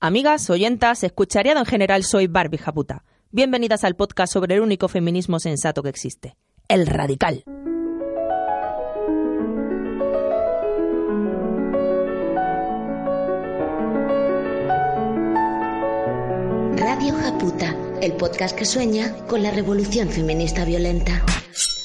Amigas, oyentas, escuchariado en general, soy Barbie Japuta. Bienvenidas al podcast sobre el único feminismo sensato que existe, El Radical. Radio Japuta, el podcast que sueña con la revolución feminista violenta.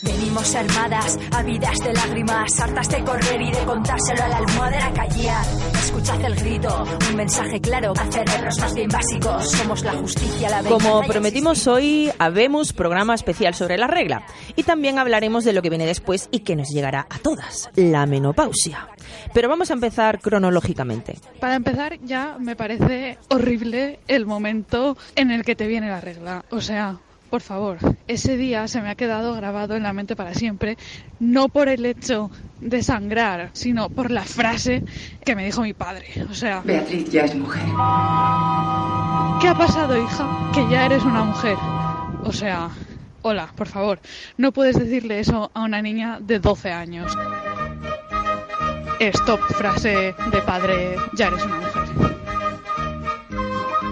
Venimos armadas, ávidas de lágrimas, hartas de correr y de contárselo a la almohadera callar. Escuchad el grito, un mensaje claro a cerebros más bien básicos. Somos la justicia, la verdad. Como prometimos, hoy habemos programa especial sobre la regla. Y también hablaremos de lo que viene después y que nos llegará a todas, la menopausia. Pero vamos a empezar cronológicamente. Para empezar, ya me parece horrible el momento en el que te viene la regla. O sea, por favor, ese día se me ha quedado grabado en la mente para siempre, no por el hecho de sangrar, sino por la frase que me dijo mi padre, o sea... Beatriz ya es mujer. ¿Qué ha pasado, hija? Que ya eres una mujer. O sea, hola, por favor, no puedes decirle eso a una niña de 12 años. Stop, frase de padre, ya eres una mujer.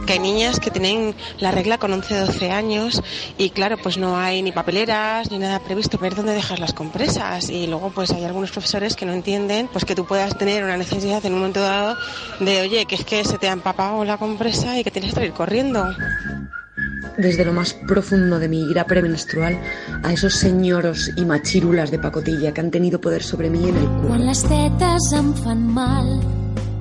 Que hay niñas que tienen la regla con 11 o 12 años y claro, pues no hay ni papeleras ni nada previsto, ver dónde dejar las compresas, y luego pues hay algunos profesores que no entienden pues que tú puedas tener una necesidad en un momento dado de oye, que es que se te ha empapado la compresa y que tienes que salir corriendo. Desde lo más profundo de mi ira premenstrual a esos señoros y machirulas de pacotilla que han tenido poder sobre mí en el culo. Quan les tetes em fan mal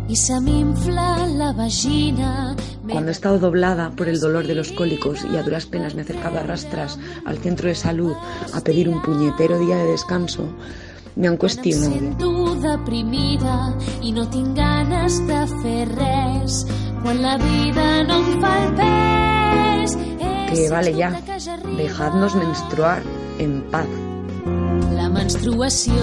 y se me infla la vagina. Cuando he estado doblada por el dolor de los cólicos y a duras penas me acercaba a rastras al centro de salud a pedir un puñetero día de descanso, me han cuestionado. Que vale ya, dejadnos menstruar en paz. La menstruación.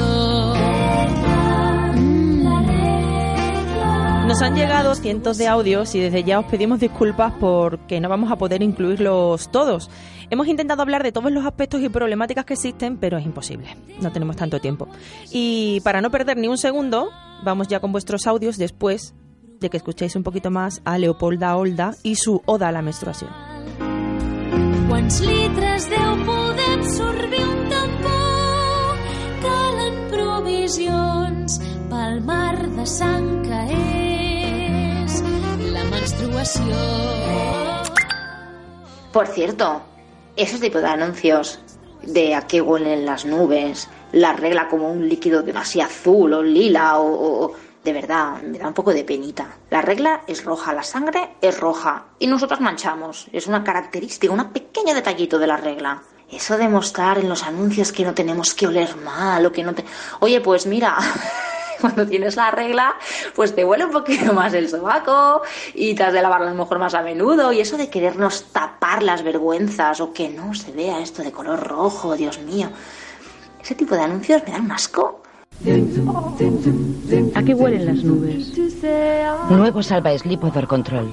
Nos han llegado cientos de audios y desde ya os pedimos disculpas porque no vamos a poder incluirlos todos. Hemos intentado hablar de todos los aspectos y problemáticas que existen, pero es imposible, no tenemos tanto tiempo. Y para no perder ni un segundo, vamos ya con vuestros audios después de que escuchéis un poquito más a Leopolda Olda y su Oda a la menstruación. ¿Cuántos litres de poder absorber un tampó? Calen provisions pel mar de sang que és la menstruació. Por cierto, esos tipos de anuncios de a qué huelen las nubes, la regla como un líquido demasiado azul o lila o de verdad, me da un poco de penita. La regla es roja, la sangre es roja y nosotras manchamos. Es una característica, un pequeño detallito de la regla. Eso de mostrar en los anuncios que no tenemos que oler mal o que no te... Oye, pues mira... Cuando tienes la regla, pues te huele un poquito más el sobaco y te has de lavarlo a lo mejor más a menudo. Y eso de querernos tapar las vergüenzas o que no se vea esto de color rojo, Dios mío. Ese tipo de anuncios me dan un asco. ¿A qué huelen las nubes? Nuevo Salva Sleep Odor Control.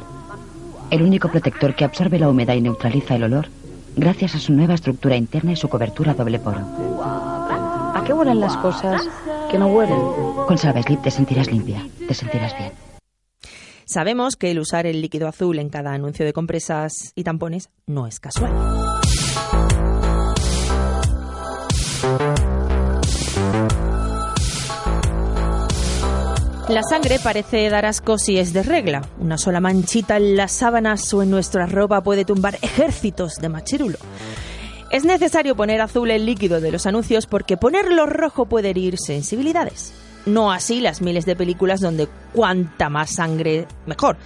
El único protector que absorbe la humedad y neutraliza el olor gracias a su nueva estructura interna y su cobertura doble poro. ¿A qué huelen las cosas que no huelen? Con Salva Sleep te sentirás limpia, te sentirás bien. Sabemos que el usar el líquido azul en cada anuncio de compresas y tampones no es casual. La sangre parece dar asco si es de regla. Una sola manchita en las sábanas o en nuestra ropa puede tumbar ejércitos de machirulo. Es necesario poner azul el líquido de los anuncios porque ponerlo rojo puede herir sensibilidades. No así las miles de películas donde cuanta más sangre, mejor.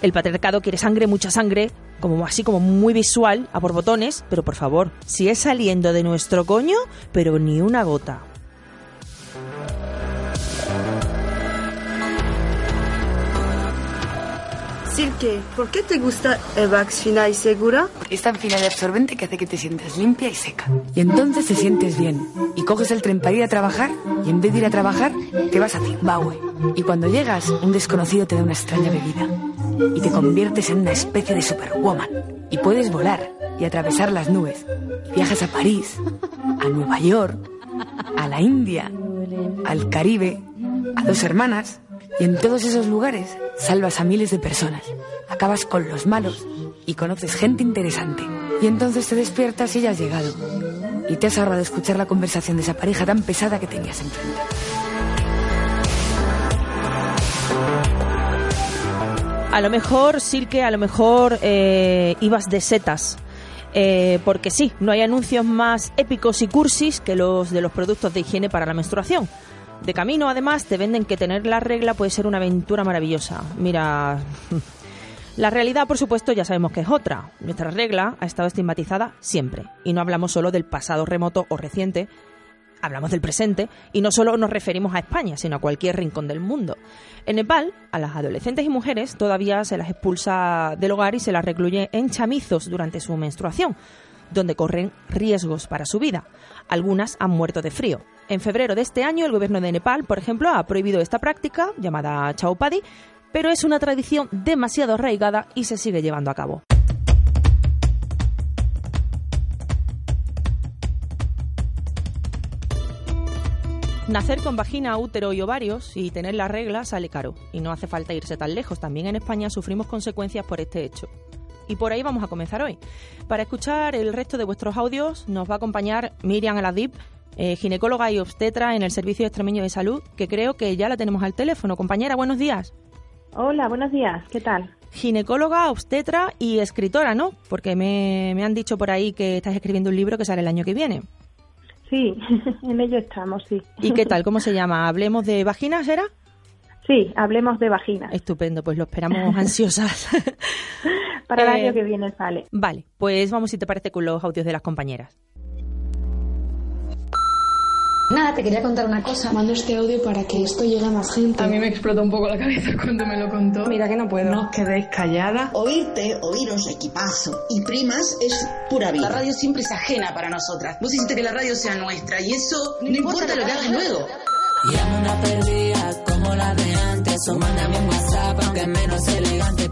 El patriarcado quiere sangre, mucha sangre, como así como muy visual, a por botones, pero por favor, si es saliendo de nuestro coño, pero ni una gota. Silke, ¿por qué te gusta Evax fina y segura? Porque es tan fina y absorbente que hace que te sientas limpia y seca. Y entonces te sientes bien. Y coges el tren para ir a trabajar y en vez de ir a trabajar, te vas a Zimbabue. Y cuando llegas, un desconocido te da una extraña bebida. Y te conviertes en una especie de superwoman. Y puedes volar y atravesar las nubes. Y viajas a París, a Nueva York, a la India, al Caribe, a Dos Hermanas. Y en todos esos lugares salvas a miles de personas, acabas con los malos y conoces gente interesante. Y entonces te despiertas y ya has llegado. Y te has ahorrado escuchar la conversación de esa pareja tan pesada que tenías enfrente. A lo mejor, Silke, a lo mejor ibas de setas. Porque sí, no hay anuncios más épicos y cursis que los de los productos de higiene para la menstruación. De camino, además, te venden que tener la regla puede ser una aventura maravillosa. Mira, la realidad, por supuesto, ya sabemos que es otra. Nuestra regla ha estado estigmatizada siempre. Y no hablamos solo del pasado remoto o reciente, hablamos del presente. Y no solo nos referimos a España, sino a cualquier rincón del mundo. En Nepal, a las adolescentes y mujeres todavía se las expulsa del hogar y se las recluye en chamizos durante su menstruación, donde corren riesgos para su vida. Algunas han muerto de frío. En febrero de este año, el gobierno de Nepal, por ejemplo, ha prohibido esta práctica, llamada chaupadi, pero es una tradición demasiado arraigada y se sigue llevando a cabo. Nacer con vagina, útero y ovarios y tener la regla sale caro. Y no hace falta irse tan lejos. También en España sufrimos consecuencias por este hecho. Y por ahí vamos a comenzar hoy. Para escuchar el resto de vuestros audios nos va a acompañar Miriam Aladip, ginecóloga y obstetra en el Servicio Extremeño de Salud, que creo que ya la tenemos al teléfono. Compañera, buenos días. Hola, buenos días. ¿Qué tal? Ginecóloga, obstetra y escritora, ¿no? Porque me han dicho por ahí que estás escribiendo un libro que sale el año que viene. Sí, en ello estamos, sí. ¿Y qué tal? ¿Cómo se llama? ¿Hablemos de vaginas, era? Sí, hablemos de vaginas. Estupendo, pues lo esperamos ansiosas. Para el año que viene sale. Vale, pues vamos, si te parece, con los audios de las compañeras. Nada, te quería contar una cosa. Mando este audio para que esto llegue a más gente. A mí me explotó un poco la cabeza cuando me lo contó. Mira que no puedo. No os quedéis callada. Oírte, oíros, equipazo. Y primas es pura vida. La radio siempre es ajena para nosotras. Vos hiciste que la radio sea nuestra y eso no importa lo que hagas luego. Y a una perdida como la de antes, o mándame un WhatsApp aunque menos elegante.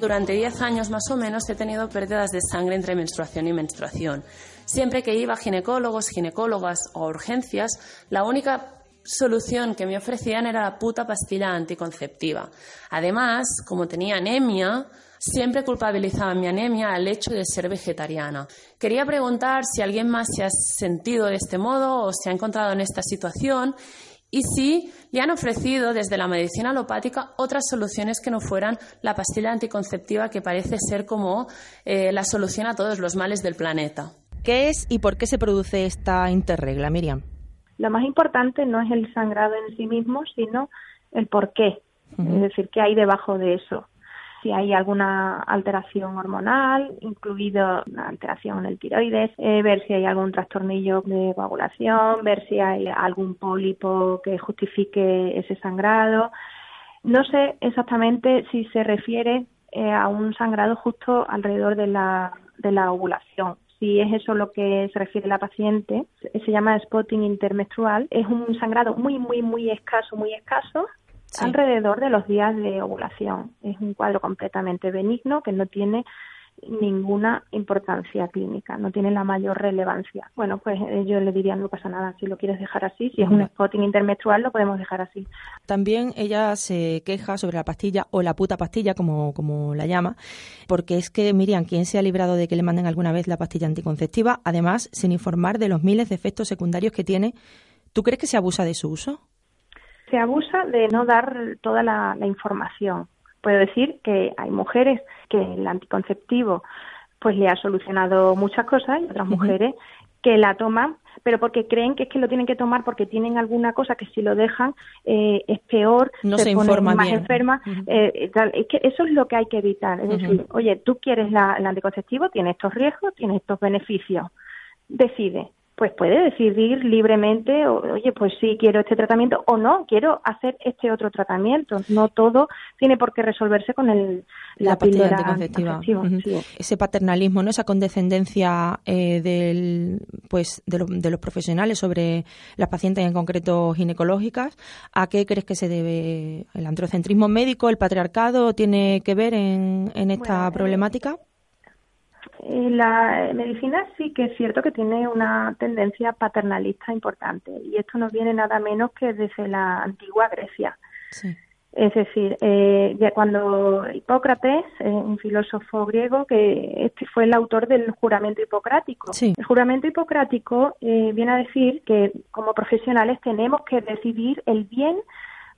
Durante 10 años más o menos he tenido pérdidas de sangre entre menstruación y menstruación. Siempre que iba a ginecólogos, ginecólogas o urgencias, la única solución que me ofrecían era la puta pastilla anticonceptiva. Además, como tenía anemia, siempre culpabilizaban mi anemia al hecho de ser vegetariana. Quería preguntar si alguien más se ha sentido de este modo o se ha encontrado en esta situación y si le han ofrecido desde la medicina alopática otras soluciones que no fueran la pastilla anticonceptiva, que parece ser como la solución a todos los males del planeta. ¿Qué es y por qué se produce esta interregla, Miriam? Lo más importante no es el sangrado en sí mismo, sino el por qué. Uh-huh. Es decir, qué hay debajo de eso. Si hay alguna alteración hormonal, incluido una alteración en el tiroides, ver si hay algún trastornillo de coagulación, ver si hay algún pólipo que justifique ese sangrado. No sé exactamente si se refiere a un sangrado justo alrededor de la ovulación. Si es eso lo que se refiere la paciente, se llama spotting intermenstrual. Es un sangrado muy escaso, sí, alrededor de los días de ovulación. Es un cuadro completamente benigno que no tiene ninguna importancia clínica, no tiene la mayor relevancia. Bueno, pues yo le diría, no pasa nada, si lo quieres dejar así, si es un spotting intermenstrual lo podemos dejar así. También ella se queja sobre la pastilla o la puta pastilla, como la llama, porque es que, Miriam, ¿quién se ha librado de que le manden alguna vez la pastilla anticonceptiva? Además, sin informar de los miles de efectos secundarios que tiene. ¿Tú crees que se abusa de su uso? Se abusa de no dar toda la información. Puedo decir que hay mujeres que el anticonceptivo pues le ha solucionado muchas cosas y otras mujeres que la toman, pero porque creen que es que lo tienen que tomar porque tienen alguna cosa que si lo dejan es peor, no se informa bien, más enferma. Es que eso es lo que hay que evitar. Es decir, oye, tú quieres el anticonceptivo, tiene estos riesgos, tiene estos beneficios. Decide. pues puede decidir libremente, oye, pues sí, quiero este tratamiento o no, quiero hacer este otro tratamiento. No todo tiene por qué resolverse con la píldora anticonceptiva. Uh-huh. Sí. Ese paternalismo, ¿no? Esa condescendencia de los profesionales sobre las pacientes, en concreto ginecológicas. ¿A qué crees que se debe? ¿El androcentrismo médico, el patriarcado tiene que ver en esta problemática? La medicina sí que es cierto que tiene una tendencia paternalista importante, y esto nos viene nada menos que desde la antigua Grecia. Sí. Es decir, ya cuando Hipócrates, un filósofo griego, que este fue el autor del juramento hipocrático. Sí. El juramento hipocrático viene a decir que como profesionales tenemos que decidir el bien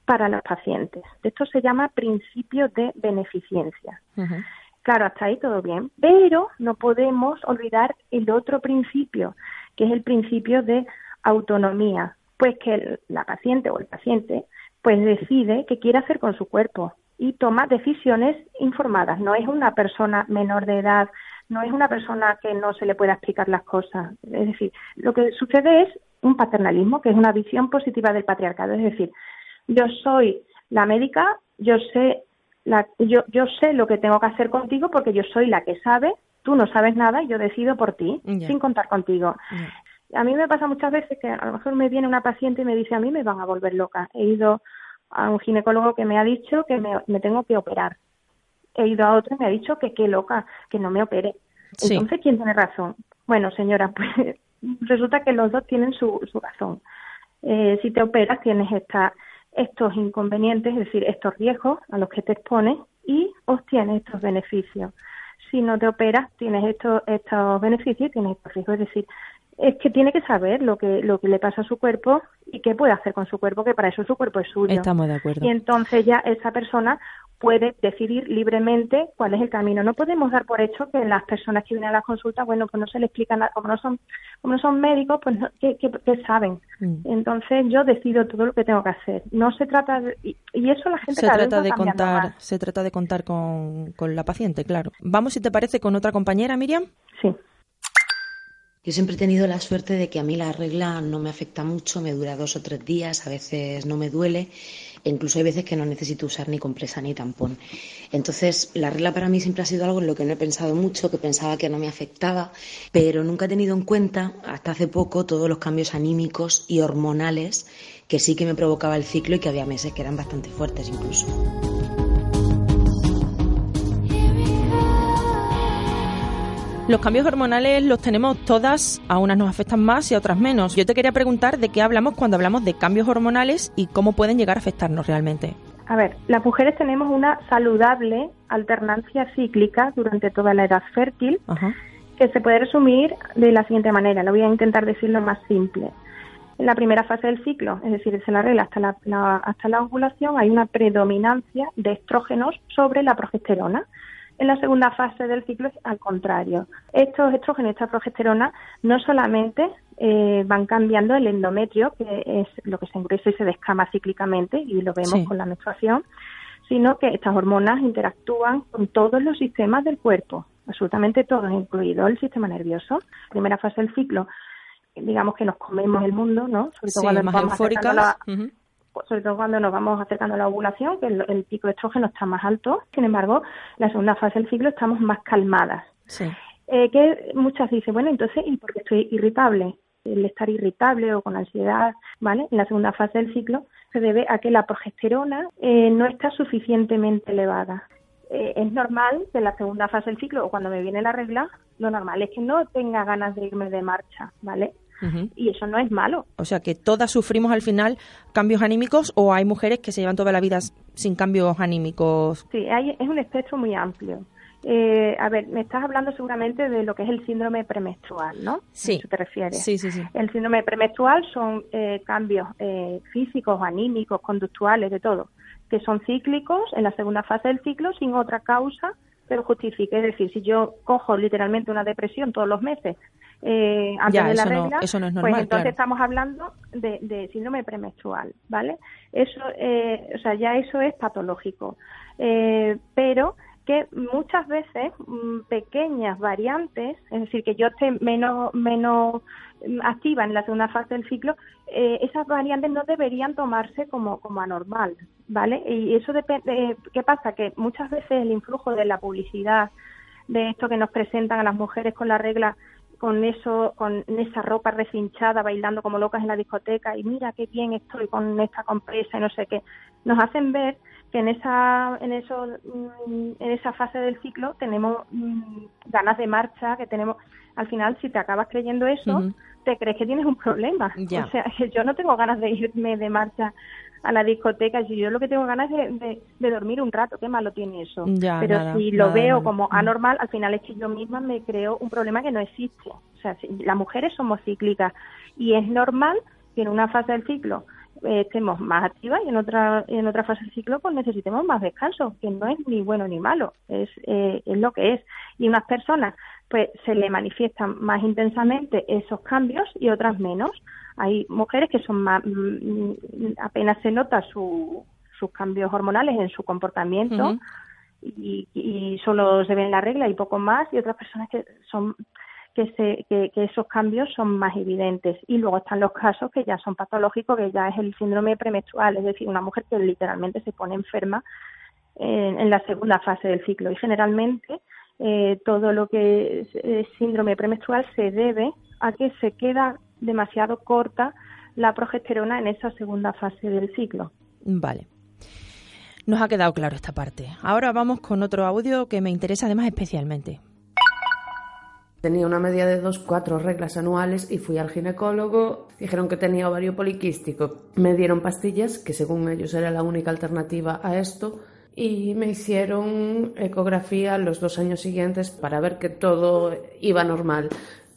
para los pacientes. Esto se llama principio de beneficencia. Uh-huh. Claro, hasta ahí todo bien, pero no podemos olvidar el otro principio, que es el principio de autonomía, pues que la paciente o el paciente pues decide qué quiere hacer con su cuerpo y toma decisiones informadas. No es una persona menor de edad, no es una persona que no se le pueda explicar las cosas. Es decir, lo que sucede es un paternalismo, que es una visión positiva del patriarcado. Es decir, yo soy la médica, yo sé lo que tengo que hacer contigo porque yo soy la que sabe, tú no sabes nada y yo decido por ti, sin contar contigo. Yeah. A mí me pasa muchas veces que a lo mejor me viene una paciente y me dice, a mí me van a volver loca. He ido a un ginecólogo que me ha dicho que me tengo que operar. He ido a otro y me ha dicho que qué loca, que no me opere. Sí. Entonces, ¿quién tiene razón? Bueno, señora, pues resulta que los dos tienen su razón. Si te operas tienes estos inconvenientes, es decir, estos riesgos a los que te expones, y obtienes estos beneficios. Si no te operas, tienes estos beneficios y tienes estos riesgos. Es decir, es que tiene que saber lo que le pasa a su cuerpo y qué puede hacer con su cuerpo, que para eso su cuerpo es suyo. Estamos de acuerdo. Y entonces ya esa persona puede decidir libremente cuál es el camino. No podemos dar por hecho que las personas que vienen a las consultas, bueno, pues no se les explica nada, como no son médicos, pues no, ¿qué saben? Entonces yo decido todo lo que tengo que hacer. No se trata de, y eso la gente cada vez va cambiando más. Se trata de contar con la paciente, claro. Vamos, si te parece, con otra compañera, Miriam. Sí. Yo siempre he tenido la suerte de que a mí la regla no me afecta mucho, me dura 2 o 3 días, a veces no me duele, e incluso hay veces que no necesito usar ni compresa ni tampón. Entonces, la regla para mí siempre ha sido algo en lo que no he pensado mucho, que pensaba que no me afectaba, pero nunca he tenido en cuenta, hasta hace poco, todos los cambios anímicos y hormonales que sí que me provocaba el ciclo y que había meses que eran bastante fuertes incluso. Los cambios hormonales los tenemos todas, a unas nos afectan más y a otras menos. Yo te quería preguntar de qué hablamos cuando hablamos de cambios hormonales y cómo pueden llegar a afectarnos realmente. A ver, las mujeres tenemos una saludable alternancia cíclica durante toda la edad fértil, ajá, que se puede resumir de la siguiente manera, lo voy a intentar decirlo más simple. En la primera fase del ciclo, es decir, desde la regla hasta la ovulación, hay una predominancia de estrógenos sobre la progesterona. En la segunda fase del ciclo es al contrario. Estos estrógenos, esta progesterona, no solamente van cambiando el endometrio, que es lo que se engruesa y se descama cíclicamente, y lo vemos, sí, con la menstruación, sino que estas hormonas interactúan con todos los sistemas del cuerpo, absolutamente todos, incluido el sistema nervioso. Primera fase del ciclo, digamos que nos comemos el mundo, ¿no? Sobre todo, sí, cuando más eufóricas. Sobre todo cuando nos vamos acercando a la ovulación, que el pico de estrógeno está más alto. Sin embargo, en la segunda fase del ciclo estamos más calmadas. Sí. Que muchas dicen, bueno, entonces, ¿y por qué estoy irritable? El estar irritable o con ansiedad, ¿vale? En la segunda fase del ciclo se debe a que la progesterona no está suficientemente elevada. Es normal que en la segunda fase del ciclo, o cuando me viene la regla, lo normal es que no tenga ganas de irme de marcha, ¿vale? Uh-huh. Y eso no es malo. O sea, que todas sufrimos al final cambios anímicos, o hay mujeres que se llevan toda la vida sin cambios anímicos. Sí, es un espectro muy amplio. A ver, me estás hablando seguramente de lo que es el síndrome premenstrual, ¿no? Sí. ¿A eso te refieres? Sí, sí, sí. El síndrome premenstrual son cambios físicos, anímicos, conductuales, de todo, que son cíclicos en la segunda fase del ciclo sin otra causa que lo justifique. Es decir, si yo cojo literalmente una depresión todos los meses, antes de la regla, eso no es normal, pues entonces, claro, estamos hablando de síndrome premenstrual, ¿vale? Eso, o sea, ya eso es patológico, pero que muchas veces pequeñas variantes, es decir, que yo esté menos activa en la segunda fase del ciclo, esas variantes no deberían tomarse como anormal, ¿vale? Y eso depende. ¿Qué pasa? Que muchas veces el influjo de la publicidad, de esto que nos presentan a las mujeres con la regla, con esa ropa recinchada, bailando como locas en la discoteca, y mira qué bien estoy con esta compresa y no sé qué, nos hacen ver que en esa fase del ciclo tenemos ganas de marcha, que tenemos. Al final, si te acabas creyendo eso, uh-huh, te crees que tienes un problema. Yeah. O sea, yo no tengo ganas de irme de marcha a la discoteca, yo lo que tengo ganas es de dormir un rato. ¿Qué malo tiene eso? Ya, pero nada, si lo nada, veo nada, como anormal, al final es que yo misma me creo un problema que no existe. O sea, si las mujeres somos cíclicas y es normal que en una fase del ciclo estemos más activas y en otra fase del ciclo pues necesitemos más descanso, que no es ni bueno ni malo, es lo que es. Y unas personas pues se le manifiestan más intensamente esos cambios y otras menos. Hay mujeres que son más, apenas se nota sus cambios hormonales en su comportamiento, uh-huh, y solo se ven la regla y poco más, y otras personas que esos cambios son más evidentes. Y luego están los casos que ya son patológicos, que ya es el síndrome premenstrual, es decir, una mujer que literalmente se pone enferma en la segunda fase del ciclo. Y generalmente todo lo que es síndrome premenstrual se debe a que se queda demasiado corta la progesterona en esa segunda fase del ciclo. Vale. Nos ha quedado claro esta parte. Ahora vamos con otro audio que me interesa además especialmente. Tenía una media de 2-4 reglas anuales y fui al ginecólogo. Dijeron que tenía ovario poliquístico. Me dieron pastillas, que según ellos era la única alternativa a esto, y me hicieron ecografía los 2 años siguientes para ver que todo iba normal.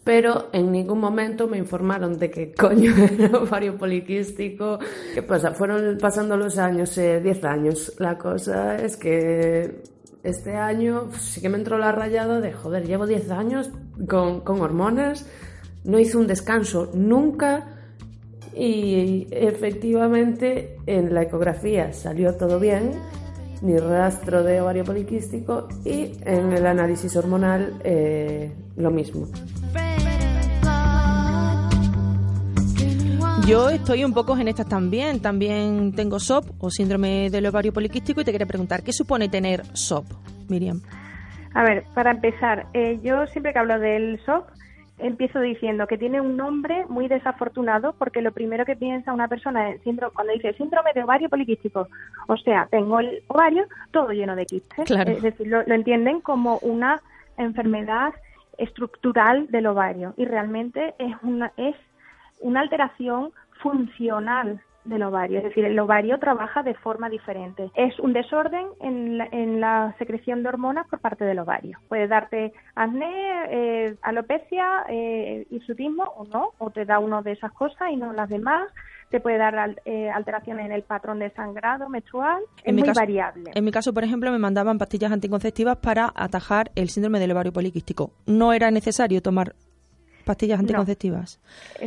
Pero en ningún momento me informaron de qué coño era ovario poliquístico. ¿Qué pasa? Fueron pasando los años, 10 años. La cosa es que este año sí que me entró la rayada de, joder, llevo 10 años con hormonas, no hice un descanso nunca, y efectivamente en la ecografía salió todo bien, ni rastro de ovario poliquístico, y en el análisis hormonal lo mismo. Yo estoy un poco en estas también. También tengo SOP o síndrome del ovario poliquístico, y te quería preguntar, ¿qué supone tener SOP, Miriam? A ver, para empezar, yo siempre que hablo del SOP empiezo diciendo que tiene un nombre muy desafortunado, porque lo primero que piensa una persona es cuando dice síndrome de ovario poliquístico, o sea, tengo el ovario todo lleno de quistes. Claro. Es decir, lo entienden como una enfermedad estructural del ovario, y realmente es una alteración funcional del ovario, es decir, el ovario trabaja de forma diferente. Es un desorden en la secreción de hormonas por parte del ovario. Puede darte acné, alopecia, hirsutismo o no, o te da una de esas cosas y no las demás. Te puede dar alteraciones en el patrón de sangrado menstrual, es muy variable. En mi caso, por ejemplo, me mandaban pastillas anticonceptivas para atajar el síndrome del ovario poliquístico. ¿No era necesario tomar pastillas anticonceptivas?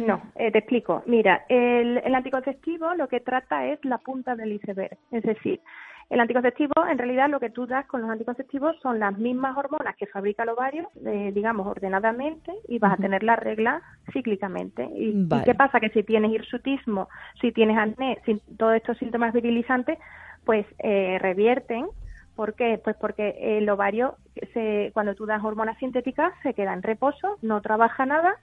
No, te explico. Mira, el anticonceptivo lo que trata es la punta del iceberg. Es decir, el anticonceptivo, en realidad, lo que tú das con los anticonceptivos son las mismas hormonas que fabrica el ovario, digamos, ordenadamente, y vas, uh-huh, a tener la regla cíclicamente. Y, vale, ¿y qué pasa? Que si tienes hirsutismo, si tienes acné, si todos estos síntomas virilizantes, pues revierten. ¿Por qué? Pues porque el ovario, cuando tú das hormonas sintéticas, se queda en reposo, no trabaja nada,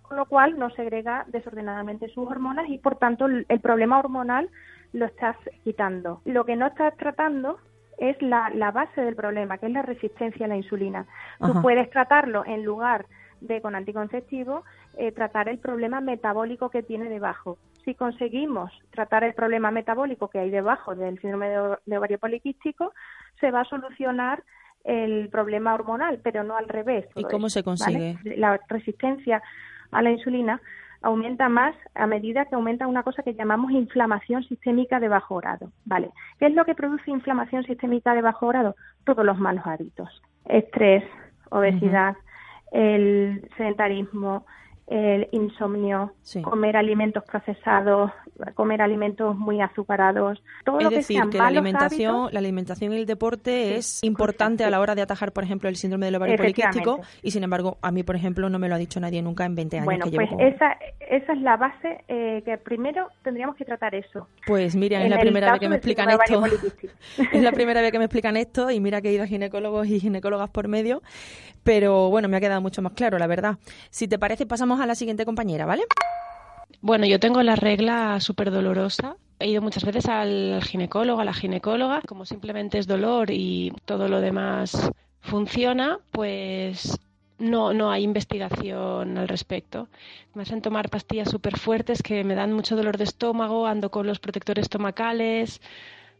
con lo cual no segrega desordenadamente sus hormonas y, por tanto, el problema hormonal lo estás quitando. Lo que no estás tratando es la base del problema, que es la resistencia a la insulina. Ajá. Tú puedes tratarlo en lugar de con anticonceptivo, tratar el problema metabólico que tiene debajo. Si conseguimos tratar el problema metabólico que hay debajo del síndrome de ovario poliquístico, se va a solucionar el problema hormonal, pero no al revés. ¿Y cómo se consigue? ¿Vale? La resistencia a la insulina aumenta más a medida que aumenta una cosa que llamamos inflamación sistémica de bajo grado. ¿Vale? ¿Qué es lo que produce inflamación sistémica de bajo grado? Todos los malos hábitos. Estrés, obesidad, uh-huh, el sedentarismo, el insomnio, sí, comer alimentos procesados, comer alimentos muy azucarados, todo es lo que decir, sean que malos hábitos. La alimentación y el deporte, sí, es importante, sí, a la hora de atajar, por ejemplo, el síndrome del ovario poliquístico, y sin embargo, a mí, por ejemplo, no me lo ha dicho nadie nunca en 20 años. Bueno, que pues llevo esa es la base, que primero tendríamos que tratar eso. Pues Miriam, es la primera vez que me explican esto. Es la primera vez que me explican esto, y mira que he ido a ginecólogos y ginecólogas por medio, pero bueno, me ha quedado mucho más claro, la verdad. Si te parece, pasamos a la siguiente compañera, ¿vale? Bueno, yo tengo la regla súper dolorosa. He ido muchas veces al ginecólogo, a la ginecóloga. Como simplemente es dolor y todo lo demás funciona, pues no hay investigación al respecto. Me hacen tomar pastillas súper fuertes que me dan mucho dolor de estómago, ando con los protectores estomacales.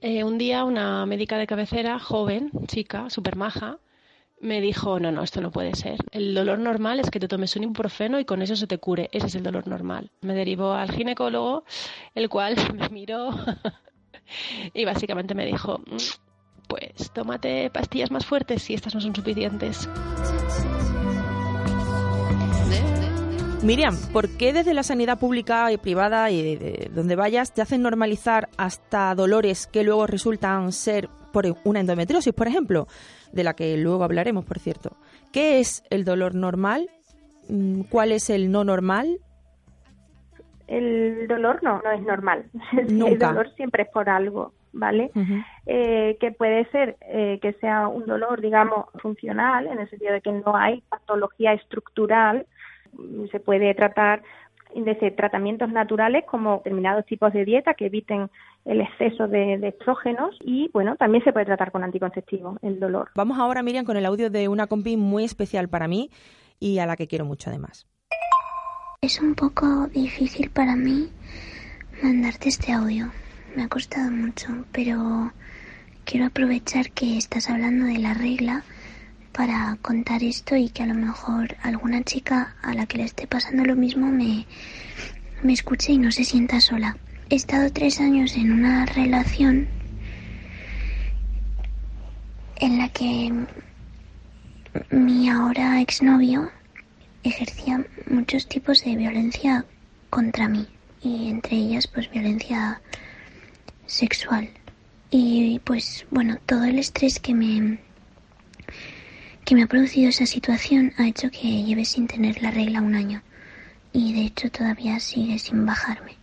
Un día una médica de cabecera, joven, chica, súper maja, me dijo, no, esto no puede ser. El dolor normal es que te tomes un ibuprofeno y con eso se te cure. Ese es el dolor normal. Me derivó al ginecólogo, el cual me miró y básicamente me dijo, pues tómate pastillas más fuertes si estas no son suficientes. Miriam, ¿por qué desde la sanidad pública y privada y de donde vayas te hacen normalizar hasta dolores que luego resultan ser por una endometriosis, por ejemplo, de la que luego hablaremos, por cierto? ¿Qué es el dolor normal? ¿Cuál es el no normal? El dolor no es normal. Nunca. El dolor siempre es por algo, ¿vale? Uh-huh. Que puede ser que sea un dolor, digamos, funcional, en el sentido de que no hay patología estructural. Se puede tratar desde tratamientos naturales como determinados tipos de dieta que eviten el exceso de estrógenos, y bueno, también se puede tratar con anticonceptivos el dolor. Vamos ahora, Miriam, con el audio de una compi muy especial para mí y a la que quiero mucho además. Es un poco difícil para mí mandarte este audio, me ha costado mucho, pero quiero aprovechar que estás hablando de la regla para contar esto y que a lo mejor alguna chica a la que le esté pasando lo mismo me escuche y no se sienta sola. He estado 3 años en una relación en la que mi ahora exnovio ejercía muchos tipos de violencia contra mí, y entre ellas pues violencia sexual. Y pues bueno, todo el estrés que me ha producido esa situación ha hecho que lleve sin tener la regla 1 año, y de hecho todavía sigue sin bajarme.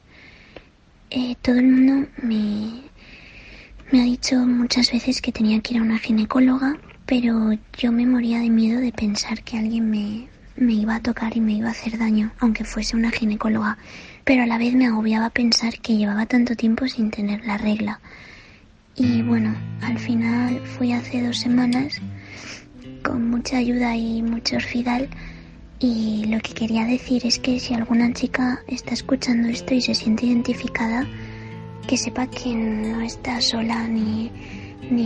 Todo el mundo me ha dicho muchas veces que tenía que ir a una ginecóloga, pero yo me moría de miedo de pensar que alguien me iba a tocar y me iba a hacer daño, aunque fuese una ginecóloga. Pero a la vez me agobiaba pensar que llevaba tanto tiempo sin tener la regla. Y bueno, al final fui hace 2 semanas con mucha ayuda y mucho orfidal. Y lo que quería decir es que si alguna chica está escuchando esto y se siente identificada, que sepa que no está sola, ni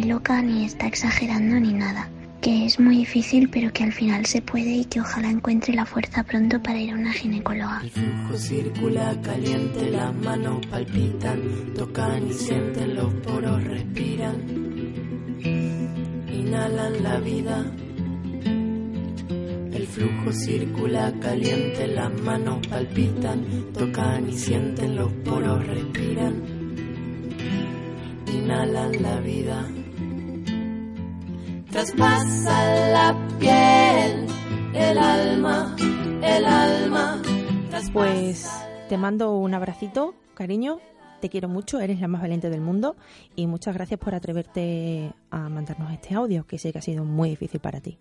loca, ni está exagerando, ni nada. Que es muy difícil, pero que al final se puede, y que ojalá encuentre la fuerza pronto para ir a una ginecóloga. El flujo circula caliente, las manos palpitan, tocan y sienten, los poros respiran, inhalan la vida. El flujo circula caliente, las manos palpitan, tocan y sienten, los poros respiran, inhalan la vida. Traspasa la piel, el alma, traspasa. Pues te mando un abracito, cariño, te quiero mucho, eres la más valiente del mundo, y muchas gracias por atreverte a mandarnos este audio, que sé que ha sido muy difícil para ti.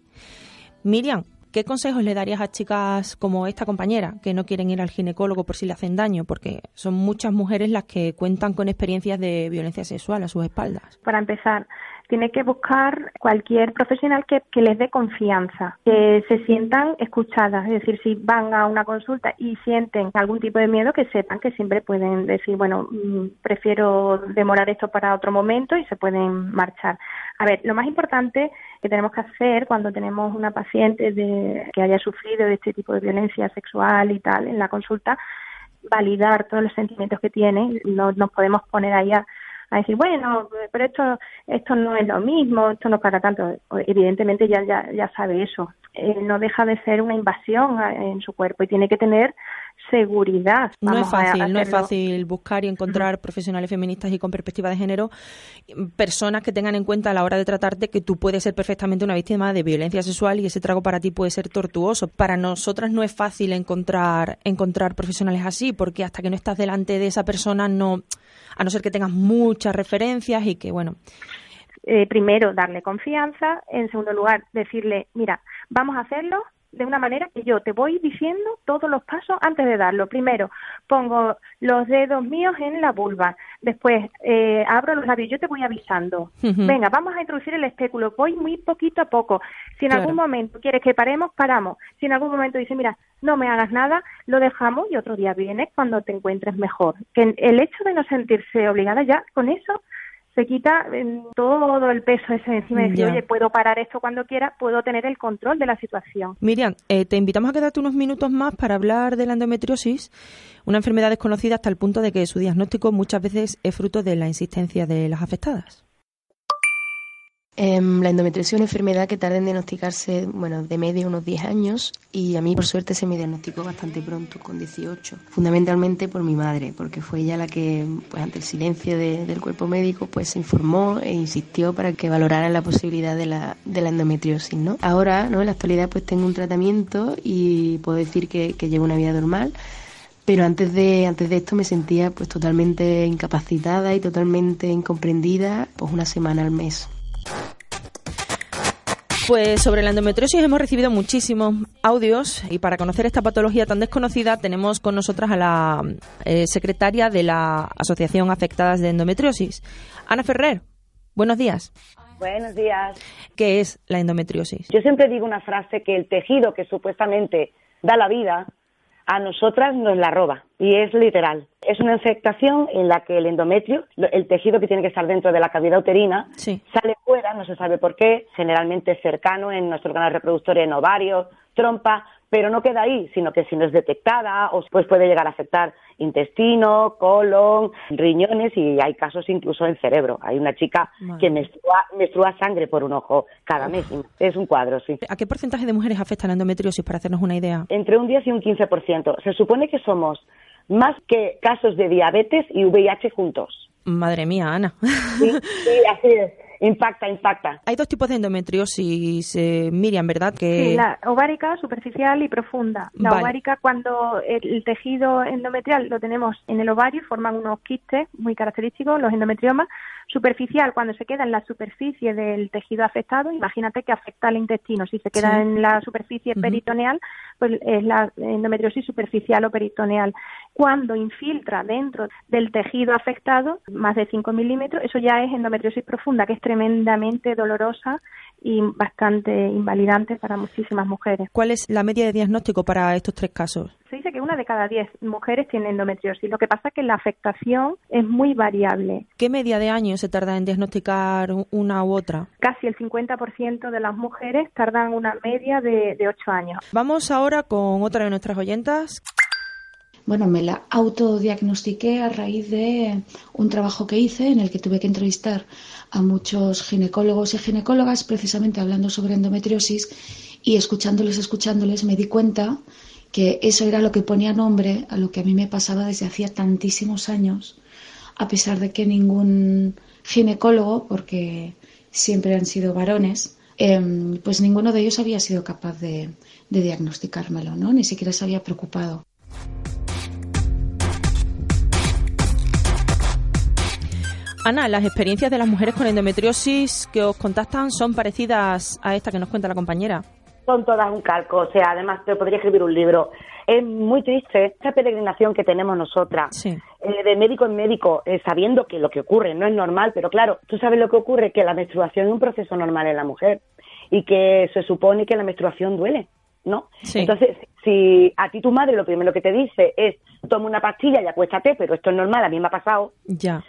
Miriam, ¿qué consejos le darías a chicas como esta compañera que no quieren ir al ginecólogo por si le hacen daño? Porque son muchas mujeres las que cuentan con experiencias de violencia sexual a sus espaldas. Para empezar, tiene que buscar cualquier profesional que les dé confianza, que se sientan escuchadas. Es decir, si van a una consulta y sienten algún tipo de miedo, que sepan que siempre pueden decir, bueno, prefiero demorar esto para otro momento, y se pueden marchar. A ver, lo más importante que tenemos que hacer cuando tenemos una paciente que haya sufrido de este tipo de violencia sexual y tal en la consulta, validar todos los sentimientos que tiene. No nos podemos poner ahí a decir, bueno, pero esto no es lo mismo, esto no es para tanto. Evidentemente ya sabe eso, no deja de ser una invasión en su cuerpo y tiene que tener seguridad. No es fácil buscar y encontrar profesionales feministas y con perspectiva de género, personas que tengan en cuenta a la hora de tratarte que tú puedes ser perfectamente una víctima de violencia sexual y ese trago para ti puede ser tortuoso. Para nosotras no es fácil encontrar profesionales así, porque hasta que no estás delante de esa persona, no, a no ser que tengas muchas referencias y que, bueno... primero, darle confianza. En segundo lugar, decirle, mira, vamos a hacerlo de una manera que yo te voy diciendo todos los pasos antes de darlo. Primero, pongo los dedos míos en la vulva. Después, abro los labios. Yo te voy avisando. Uh-huh. Venga, vamos a introducir el espéculo. Voy muy poquito a poco. Si en algún momento quieres que paremos, paramos. Si en algún momento dices, mira, no me hagas nada, lo dejamos y otro día vienes cuando te encuentres mejor. Que el hecho de no sentirse obligada ya con eso... se quita todo el peso ese encima y decir, oye, puedo parar esto cuando quiera, puedo tener el control de la situación. Miriam, te invitamos a quedarte unos minutos más para hablar de la endometriosis, una enfermedad desconocida hasta el punto de que su diagnóstico muchas veces es fruto de la insistencia de las afectadas. La endometriosis es una enfermedad que tarda en diagnosticarse, bueno, de media unos 10 años y a mí, por suerte, se me diagnosticó bastante pronto, con 18, fundamentalmente por mi madre, porque fue ella la que, pues ante el silencio del cuerpo médico, pues se informó e insistió para que valoraran la posibilidad de la endometriosis, ¿no? Ahora, ¿no?, en la actualidad, pues tengo un tratamiento y puedo decir que llevo una vida normal. Pero antes de esto me sentía pues totalmente incapacitada y totalmente incomprendida, pues una semana al mes. Pues sobre la endometriosis hemos recibido muchísimos audios y para conocer esta patología tan desconocida tenemos con nosotras a la secretaria de la Asociación Afectadas de Endometriosis, Ana Ferrer. Buenos días. Buenos días. ¿Qué es la endometriosis? Yo siempre digo una frase, que el tejido que supuestamente da la vida a nosotras nos la roba, y es literal. Es una infectación en la que el endometrio, el tejido que tiene que estar dentro de la cavidad uterina, sale fuera, no se sabe por qué, generalmente cercano en nuestro canal reproductor, en ovarios, trompa, pero no queda ahí, sino que si no es detectada, pues puede llegar a afectar intestino, colon, riñones, y hay casos incluso en cerebro. Hay una chica que menstrua sangre por un ojo cada mes. Es un cuadro, sí. ¿A qué porcentaje de mujeres afecta la endometriosis, para hacernos una idea? Entre un 10 y un 15%. Se supone que somos más que casos de diabetes y VIH juntos. Madre mía, Ana. Sí, así es. Impacta. Hay dos tipos de endometriosis, Miriam, ¿verdad? Sí, la ovárica, superficial y profunda. La ovárica, cuando el tejido endometrial lo tenemos en el ovario, forman unos quistes muy característicos, los endometriomas. Superficial, cuando se queda en la superficie del tejido afectado, imagínate que afecta al intestino. Si se queda en la superficie peritoneal, pues es la endometriosis superficial o peritoneal. Cuando infiltra dentro del tejido afectado, más de 5 milímetros, eso ya es endometriosis profunda, que es tremendamente dolorosa y bastante invalidante para muchísimas mujeres. ¿Cuál es la media de diagnóstico para estos tres casos? Se dice que 1 de cada 10 mujeres tiene endometriosis. Lo que pasa es que la afectación es muy variable. ¿Qué media de años se tarda en diagnosticar una u otra? Casi el 50% de las mujeres tardan una media de 8 años. Vamos ahora con otra de nuestras oyentas. Bueno, me la autodiagnostiqué a raíz de un trabajo que hice en el que tuve que entrevistar a muchos ginecólogos y ginecólogas, precisamente hablando sobre endometriosis, y escuchándoles me di cuenta que eso era lo que ponía nombre a lo que a mí me pasaba desde hacía tantísimos años, a pesar de que ningún ginecólogo, porque siempre han sido varones, pues ninguno de ellos había sido capaz de diagnosticármelo, ¿no? Ni siquiera se había preocupado. Ana, las experiencias de las mujeres con endometriosis que os contactan son parecidas a esta que nos cuenta la compañera. Son todas un calco, o sea, además te podría escribir un libro. Es muy triste esta peregrinación que tenemos nosotras, de médico en médico, sabiendo que lo que ocurre no es normal, pero claro, tú sabes lo que ocurre, que la menstruación es un proceso normal en la mujer y que se supone que la menstruación duele, ¿no? Sí. Entonces, si a ti tu madre lo primero que te dice es toma una pastilla y acuéstate, pero esto es normal, a mí me ha pasado, la